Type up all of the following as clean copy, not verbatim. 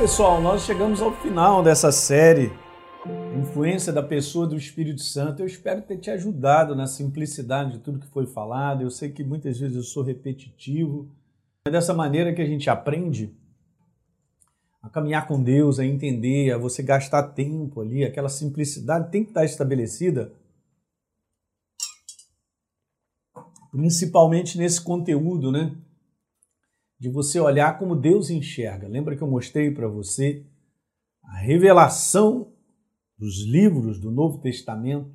pessoal, nós chegamos ao final dessa série Influência da Pessoa do Espírito Santo. Eu espero ter te ajudado na simplicidade de tudo que foi falado. Eu sei que muitas vezes eu sou repetitivo. É dessa maneira que a gente aprende a caminhar com Deus, a entender, a você gastar tempo ali. Aquela simplicidade tem que estar estabelecida, principalmente nesse conteúdo, né? De você olhar como Deus enxerga. Lembra que eu mostrei para você a revelação dos livros do Novo Testamento,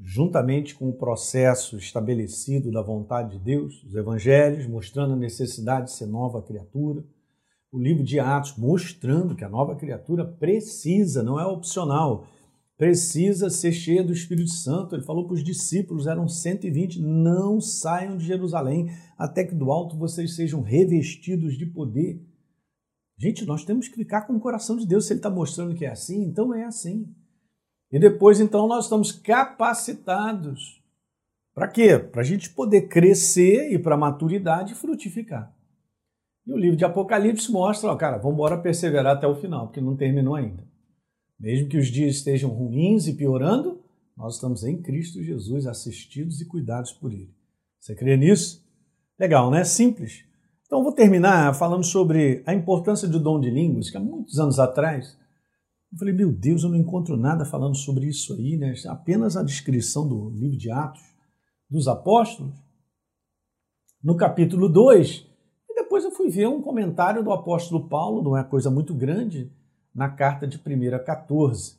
juntamente com o processo estabelecido da vontade de Deus, os evangelhos, mostrando a necessidade de ser nova criatura, o livro de Atos, mostrando que a nova criatura precisa, não é opcional, precisa ser cheia do Espírito Santo. Ele falou para os discípulos, eram 120, não saiam de Jerusalém, até que do alto vocês sejam revestidos de poder. Gente, nós temos que ficar com o coração de Deus. Se ele está mostrando que é assim, então é assim. E depois, então, nós estamos capacitados. Para quê? Para a gente poder crescer e para a maturidade frutificar. E o livro de Apocalipse mostra, ó, cara, vamos embora perseverar até o final, porque não terminou ainda. Mesmo que os dias estejam ruins e piorando, nós estamos em Cristo Jesus, assistidos e cuidados por Ele. Você crê nisso? Legal, né? Simples. Então, eu vou terminar falando sobre a importância do dom de línguas, que há muitos anos atrás, eu falei, meu Deus, eu não encontro nada falando sobre isso aí, né? Apenas a descrição do livro de Atos dos Apóstolos, no capítulo 2, e depois eu fui ver um comentário do apóstolo Paulo, não é coisa muito grande, na carta de 1 Coríntios 14.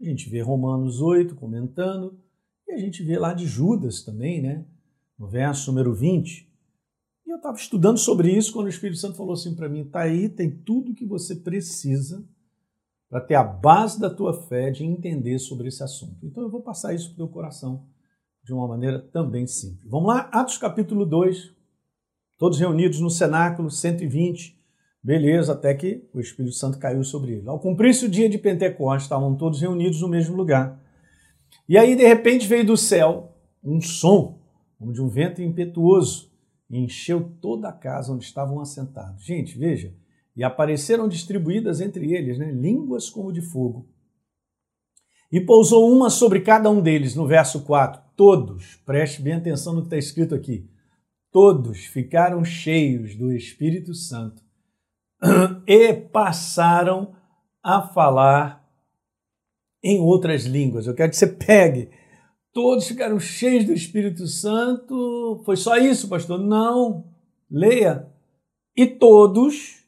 A gente vê Romanos 8 comentando, e a gente vê lá de Judas também, né? No verso número 20. E eu estava estudando sobre isso quando o Espírito Santo falou assim para mim, tá aí, tem tudo que você precisa para ter a base da tua fé de entender sobre esse assunto. Então eu vou passar isso para o teu coração de uma maneira também simples. Vamos lá, Atos capítulo 2, todos reunidos no cenáculo, 120, beleza, até que o Espírito Santo caiu sobre ele. Ao cumprir-se o dia de Pentecostes, estavam todos reunidos no mesmo lugar. E aí, de repente, veio do céu um som, como de um vento impetuoso, e encheu toda a casa onde estavam assentados. Gente, veja, e apareceram distribuídas entre eles, né, línguas como de fogo. E pousou uma sobre cada um deles, no verso 4. Todos, preste bem atenção no que está escrito aqui, todos ficaram cheios do Espírito Santo e passaram a falar em outras línguas. Eu quero que você pegue. Todos ficaram cheios do Espírito Santo. Foi só isso, pastor? Não. Leia. E todos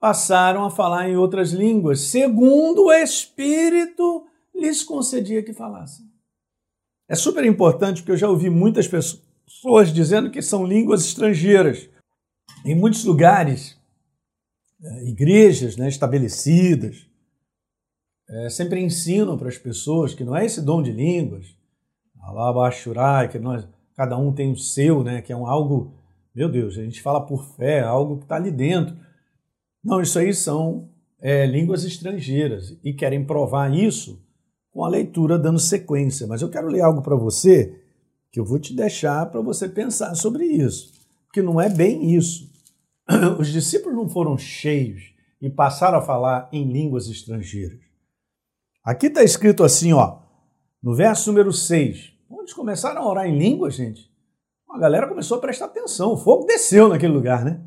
passaram a falar em outras línguas, segundo o Espírito lhes concedia que falassem. É super importante, porque eu já ouvi muitas pessoas dizendo que são línguas estrangeiras. Em muitos lugares, igrejas, né, estabelecidas, sempre ensinam para as pessoas que não é esse dom de línguas, que nós, cada um tem o seu, né, que é um algo, meu Deus, a gente fala por fé, algo que está ali dentro. Não, isso aí são línguas estrangeiras e querem provar isso com a leitura dando sequência. Mas eu quero ler algo para você que eu vou te deixar para você pensar sobre isso, porque não é bem isso. Os discípulos não foram cheios e passaram a falar em línguas estrangeiras. Aqui está escrito assim, ó, no verso número 6. Quando eles começaram a orar em línguas, gente, a galera começou a prestar atenção. O fogo desceu naquele lugar, né?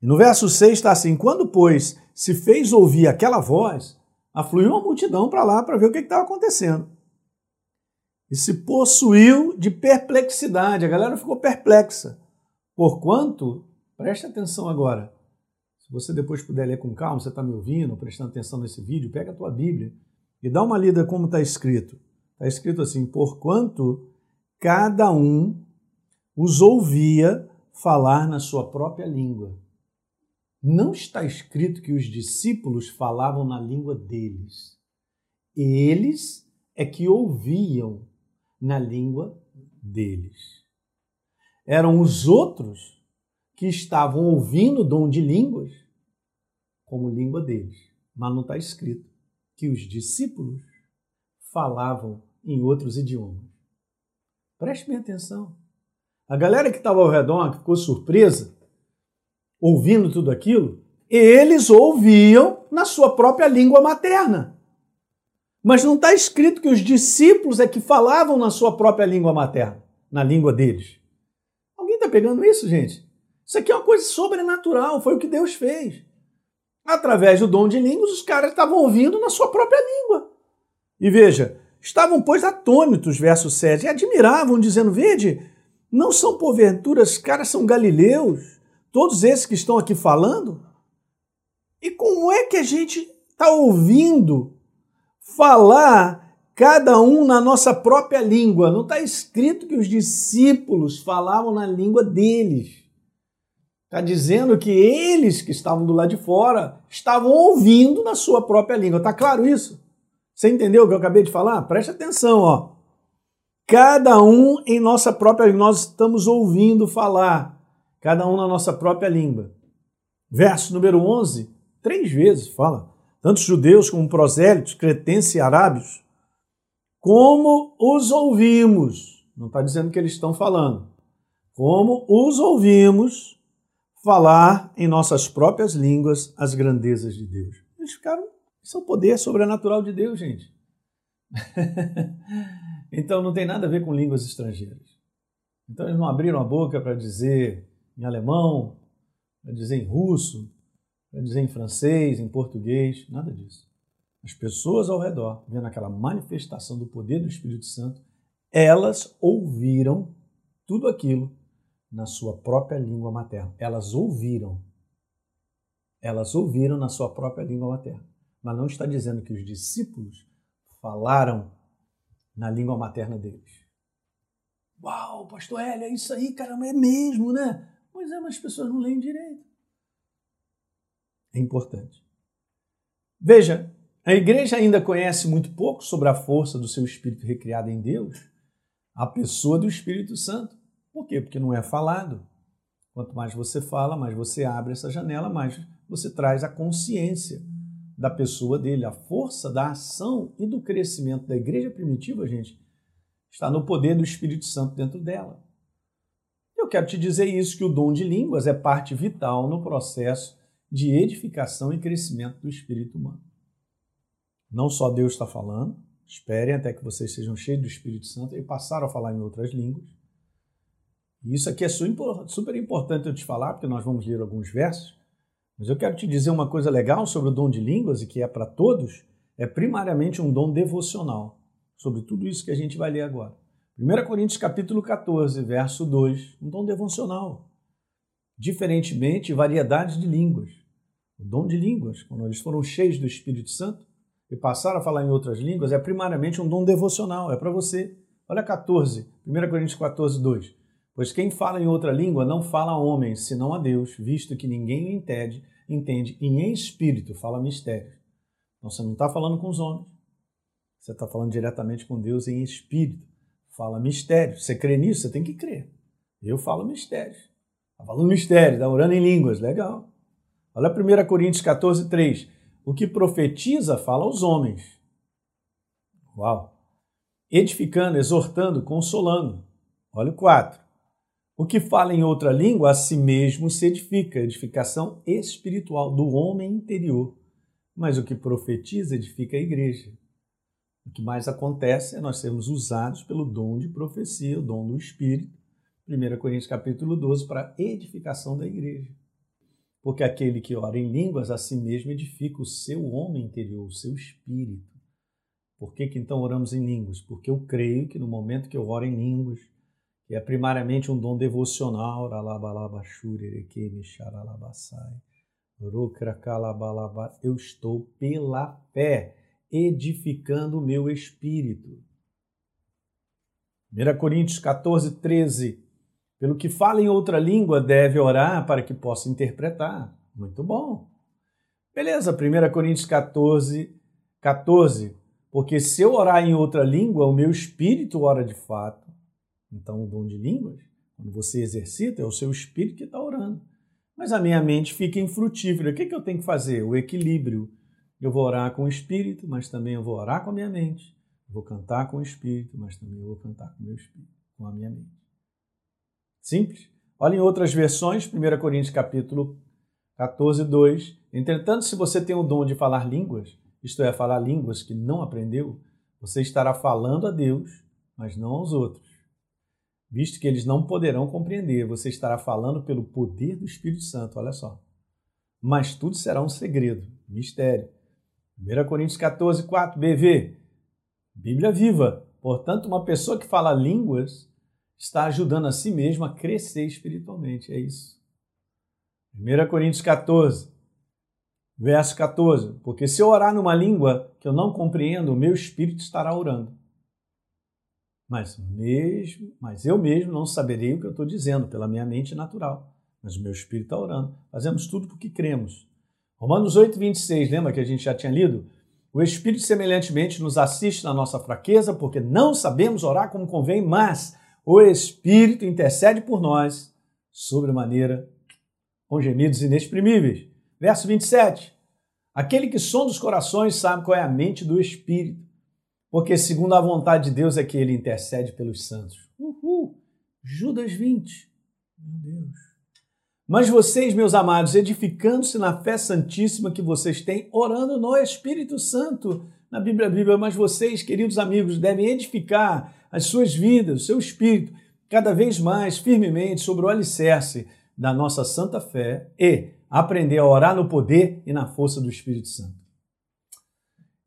E no verso 6 está assim, quando, pois, se fez ouvir aquela voz, afluiu uma multidão para lá para ver o que estava acontecendo. E se possuiu de perplexidade. A galera ficou perplexa. Porquanto... Preste atenção agora. Se você depois puder ler com calma, você está me ouvindo, prestando atenção nesse vídeo, pega a tua Bíblia e dá uma lida como está escrito. Está escrito assim, porquanto cada um os ouvia falar na sua própria língua. Não está escrito que os discípulos falavam na língua deles. Eles é que ouviam na língua deles. Eram os outros que estavam ouvindo o dom de línguas como língua deles. Mas não está escrito que os discípulos falavam em outros idiomas. Preste bem atenção. A galera que estava ao redor, que ficou surpresa, ouvindo tudo aquilo, eles ouviam na sua própria língua materna. Mas não está escrito que os discípulos é que falavam na sua própria língua materna, na língua deles. Alguém está pegando isso, gente? Isso aqui é uma coisa sobrenatural, foi o que Deus fez. Através do dom de línguas, os caras estavam ouvindo na sua própria língua. E veja, estavam, pois, atônitos, verso 7, e admiravam, dizendo, vede, não são porventura, os caras são galileus, todos esses que estão aqui falando? E como é que a gente está ouvindo falar cada um na nossa própria língua? Não está escrito que os discípulos falavam na língua deles. Está dizendo que eles que estavam do lado de fora estavam ouvindo na sua própria língua. Está claro isso? Você entendeu o que eu acabei de falar? Preste atenção, ó. Cada um em nossa própria língua. Nós estamos ouvindo falar. Cada um na nossa própria língua. Verso número 11, 3 vezes fala. Tanto judeus como prosélitos, cretenses e arábios, como os ouvimos, não está dizendo que eles estão falando, como os ouvimos falar em nossas próprias línguas as grandezas de Deus. Eles ficaram, isso é o poder sobrenatural de Deus, gente. Então não tem nada a ver com línguas estrangeiras. Então eles não abriram a boca para dizer em alemão, para dizer em russo, para dizer em francês, em português, nada disso. As pessoas ao redor, vendo aquela manifestação do poder do Espírito Santo, elas ouviram tudo aquilo na sua própria língua materna. Elas ouviram na sua própria língua materna. Mas não está dizendo que os discípulos falaram na língua materna deles. Uau, pastor Hélio, é isso aí, caramba, é mesmo, né? Pois é, mas as pessoas não leem direito. É importante. Veja, a igreja ainda conhece muito pouco sobre a força do seu Espírito recriado em Deus, a pessoa do Espírito Santo. Por quê? Porque não é falado. Quanto mais você fala, mais você abre essa janela, mais você traz a consciência da pessoa dele. A força da ação e do crescimento da igreja primitiva, gente, está no poder do Espírito Santo dentro dela. Eu quero te dizer isso, que o dom de línguas é parte vital no processo de edificação e crescimento do espírito humano. Não só Deus está falando, esperem até que vocês sejam cheios do Espírito Santo e passaram a falar em outras línguas. E isso aqui é super importante eu te falar, porque nós vamos ler alguns versos, mas eu quero te dizer uma coisa legal sobre o dom de línguas, e que é para todos, é primariamente um dom devocional, sobre tudo isso que a gente vai ler agora. 1 Coríntios capítulo 14, verso 2, um dom devocional. Diferentemente, variedades de línguas. O dom de línguas, quando eles foram cheios do Espírito Santo e passaram a falar em outras línguas, é primariamente um dom devocional, é para você. Olha 14, 1 Coríntios 14, 2. Pois quem fala em outra língua não fala a homens, senão a Deus, visto que ninguém o entende, e em espírito fala mistérios. Então você não está falando com os homens, você está falando diretamente com Deus em espírito. Fala mistérios. Você crê nisso? Você tem que crer. Eu falo mistérios. Está falando mistério, está orando em línguas, legal. Olha 1 Coríntios 14, 3. O que profetiza fala aos homens. Uau! Edificando, exortando, consolando. Olha o 4. O que fala em outra língua a si mesmo se edifica, edificação espiritual do homem interior. Mas o que profetiza edifica a igreja. O que mais acontece é nós sermos usados pelo dom de profecia, o dom do Espírito, 1 Coríntios capítulo 12, para edificação da igreja. Porque aquele que ora em línguas a si mesmo edifica o seu homem interior, o seu espírito. Por que então oramos em línguas? Porque eu creio que no momento que eu oro em línguas, que é primariamente um dom devocional, eu estou pela fé edificando o meu espírito. 1 Coríntios 14, 13. Pelo que fala em outra língua, deve orar para que possa interpretar. Muito bom. Beleza, 1 Coríntios 14. Porque se eu orar em outra língua, o meu espírito ora de fato. Então, o dom de línguas, quando você exercita, é o seu espírito que está orando. Mas a minha mente fica infrutífera. O que eu tenho que fazer? O equilíbrio. Eu vou orar com o espírito, mas também eu vou orar com a minha mente. Eu vou cantar com o espírito, mas também eu vou cantar com o meu espírito, com a minha mente. Simples. Olha em outras versões, 1 Coríntios capítulo 14:2. Entretanto, se você tem o dom de falar línguas, isto é, falar línguas que não aprendeu, você estará falando a Deus, mas não aos outros, visto que eles não poderão compreender. Você estará falando pelo poder do Espírito Santo, olha só. Mas tudo será um segredo, mistério. 1 Coríntios 14:4, BV, Bíblia Viva. Portanto, uma pessoa que fala línguas está ajudando a si mesma a crescer espiritualmente, é isso. 1 Coríntios 14, verso 14. Porque se eu orar numa língua que eu não compreendo, o meu espírito estará orando. Mas eu mesmo não saberei o que eu estou dizendo pela minha mente natural. Mas o meu espírito está orando. Fazemos tudo porque cremos. Romanos 8:26, lembra que a gente já tinha lido? O Espírito semelhantemente nos assiste na nossa fraqueza, porque não sabemos orar como convém, mas o Espírito intercede por nós sobremaneira com gemidos inexprimíveis. Verso 27. Aquele que sonda os corações sabe qual é a mente do Espírito, porque segundo a vontade de Deus é que ele intercede pelos santos. Uhul! Judas 20. Meu Deus. Mas vocês, meus amados, edificando-se na fé santíssima que vocês têm, orando no Espírito Santo, na Bíblia, mas vocês, queridos amigos, devem edificar as suas vidas, o seu espírito, cada vez mais firmemente sobre o alicerce da nossa santa fé e aprender a orar no poder e na força do Espírito Santo.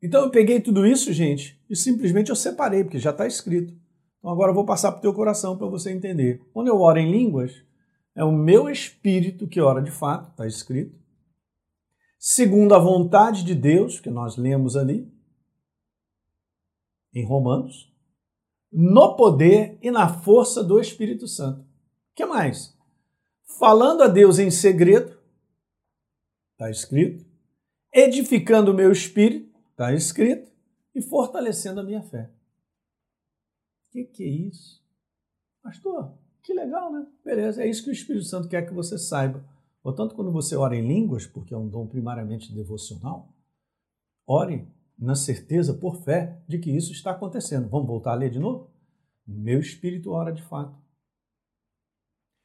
Então eu peguei tudo isso, gente, e simplesmente eu separei, porque já está escrito. Então agora eu vou passar para o teu coração para você entender. Quando eu oro em línguas, é o meu espírito que ora de fato, está escrito. Segundo a vontade de Deus, que nós lemos ali, em Romanos, no poder e na força do Espírito Santo. O que mais? Falando a Deus em segredo, está escrito. Edificando o meu espírito, está escrito. E fortalecendo a minha fé. O que é isso? Pastor, que legal, né? Beleza, é isso que o Espírito Santo quer que você saiba. Portanto, quando você ora em línguas, porque é um dom primariamente devocional, ore na certeza, por fé, de que isso está acontecendo. Vamos voltar a ler de novo? Meu Espírito ora de fato,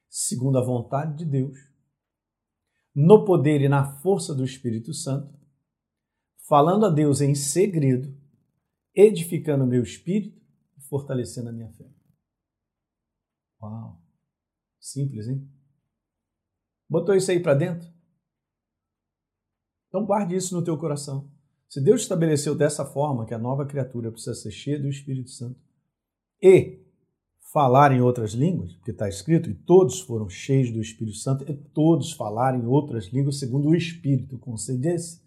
segundo a vontade de Deus, no poder e na força do Espírito Santo, falando a Deus em segredo, edificando o meu espírito e fortalecendo a minha fé. Uau! Simples, hein? Botou isso aí para dentro? Então guarde isso no teu coração. Se Deus estabeleceu dessa forma que a nova criatura precisa ser cheia do Espírito Santo e falar em outras línguas, porque está escrito, e todos foram cheios do Espírito Santo, e todos falaram em outras línguas segundo o Espírito concedesse,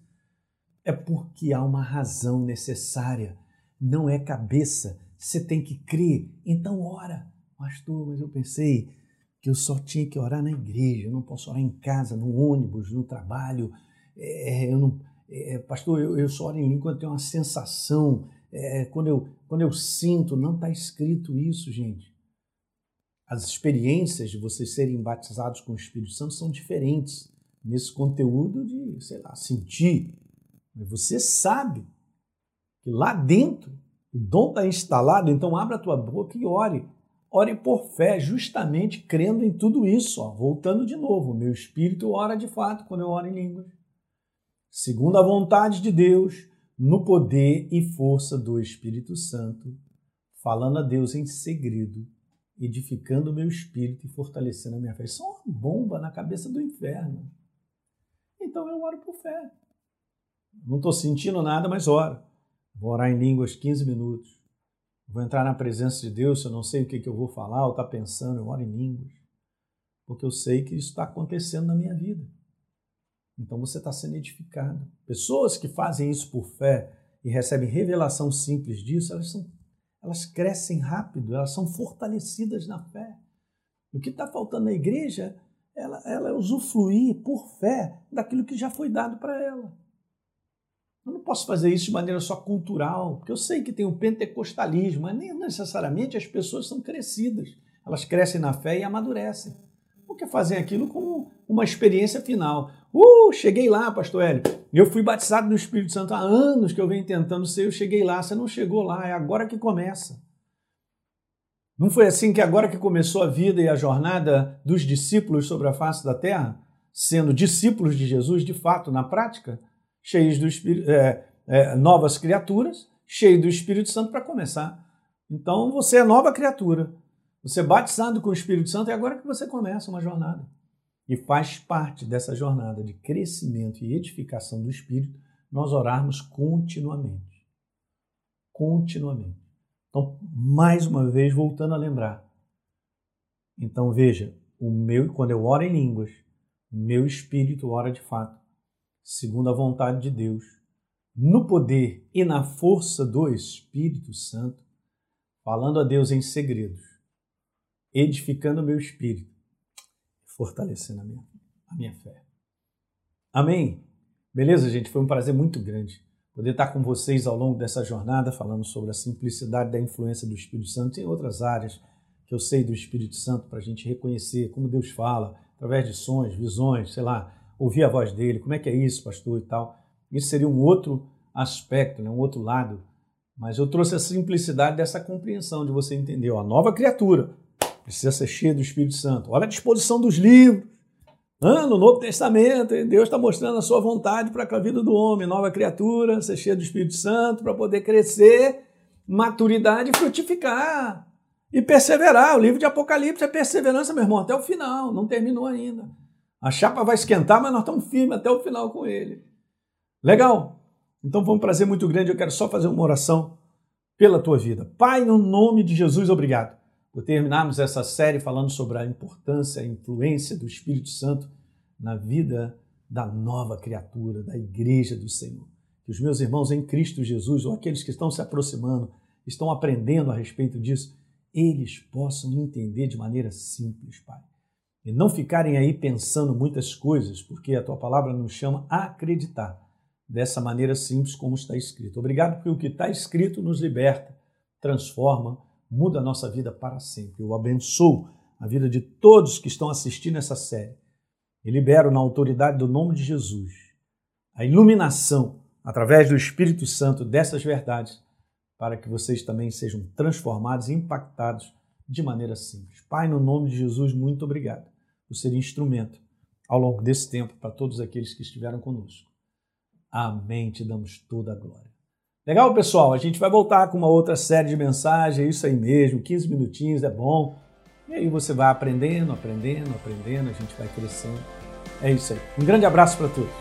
é porque há uma razão necessária. Não é cabeça. Você tem que crer. Então ora. Pastor, mas eu pensei que eu só tinha que orar na igreja, eu não posso orar em casa, no ônibus, no trabalho. Pastor, eu só oro em língua quando eu tenho uma sensação, quando eu sinto. Não está escrito isso, gente. As experiências de vocês serem batizados com o Espírito Santo são diferentes nesse conteúdo de, sei lá, sentir. Mas você sabe que lá dentro o dom está instalado, então abra a tua boca e ore. Ore por fé, justamente crendo em tudo isso. Ó. Voltando de novo, meu espírito ora de fato quando eu oro em línguas. Segundo a vontade de Deus, no poder e força do Espírito Santo, falando a Deus em segredo, edificando o meu espírito e fortalecendo a minha fé. Isso é uma bomba na cabeça do inferno. Então eu oro por fé. Não estou sentindo nada, mas oro. Vou orar em línguas 15 minutos. Vou entrar na presença de Deus, se eu não sei o que eu vou falar ou estou pensando, eu oro em línguas. Porque eu sei que isso está acontecendo na minha vida. Então você está sendo edificado. Pessoas que fazem isso por fé e recebem revelação simples disso, elas crescem rápido, elas são fortalecidas na fé. O que está faltando na igreja, ela é usufruir por fé daquilo que já foi dado para ela. Eu não posso fazer isso de maneira só cultural, porque eu sei que tem o pentecostalismo, mas nem necessariamente as pessoas são crescidas. Elas crescem na fé e amadurecem. Porque fazem aquilo como uma experiência final. Cheguei lá, pastor Hélio. Eu fui batizado no Espírito Santo há anos que eu venho tentando ser, eu cheguei lá, você não chegou lá, é agora que começa. Não foi assim que agora que começou a vida e a jornada dos discípulos sobre a face da terra? sendo discípulos de Jesus, de fato, na prática, cheios do Espírito, novas criaturas, cheios do Espírito Santo para começar. Então você é nova criatura, você é batizado com o Espírito Santo e agora que você começa uma jornada. E faz parte dessa jornada de crescimento e edificação do Espírito nós orarmos continuamente. Continuamente. Então, mais uma vez, voltando a lembrar. Então, veja, quando eu oro em línguas, o meu espírito ora de fato, segundo a vontade de Deus, no poder e na força do Espírito Santo, falando a Deus em segredos, edificando o meu espírito, fortalecendo a minha fé. Amém? Beleza, gente? Foi um prazer muito grande poder estar com vocês ao longo dessa jornada, falando sobre a simplicidade da influência do Espírito Santo em outras áreas que eu sei do Espírito Santo, para a gente reconhecer como Deus fala, através de sons, visões, sei lá, ouvir a voz dele, como é que é isso, pastor, e tal. Isso seria um outro aspecto, né? Um outro lado. Mas eu trouxe a simplicidade dessa compreensão, de você entender, ó, a nova criatura precisa ser cheia do Espírito Santo. Olha a disposição dos livros. No Novo Testamento, Deus está mostrando a sua vontade para a vida do homem. Nova criatura, ser cheia do Espírito Santo para poder crescer, maturidade e frutificar. E perseverar. O livro de Apocalipse é perseverança, meu irmão, até o final. Não terminou ainda. A chapa vai esquentar, mas nós estamos firmes até o final com ele. Legal? Então foi um prazer muito grande. Eu quero só fazer uma oração pela tua vida. Pai, no nome de Jesus, obrigado por terminarmos essa série falando sobre a importância, a influência do Espírito Santo na vida da nova criatura, da igreja do Senhor. Que os meus irmãos em Cristo Jesus, ou aqueles que estão se aproximando, estão aprendendo a respeito disso, eles possam entender de maneira simples, Pai. E não ficarem aí pensando muitas coisas, porque a Tua Palavra nos chama a acreditar dessa maneira simples como está escrito. Obrigado porque o que está escrito nos liberta, transforma, muda a nossa vida para sempre. Eu abençoo a vida de todos que estão assistindo essa série e libero na autoridade do nome de Jesus a iluminação através do Espírito Santo dessas verdades para que vocês também sejam transformados e impactados de maneira simples. Pai, no nome de Jesus, muito obrigado por ser instrumento ao longo desse tempo para todos aqueles que estiveram conosco. Amém, te damos toda a glória. Legal, pessoal? A gente vai voltar com uma outra série de mensagens, é isso aí mesmo, 15 minutinhos, é bom. E aí você vai aprendendo, aprendendo, aprendendo, a gente vai crescendo. É isso aí. Um grande abraço para todos.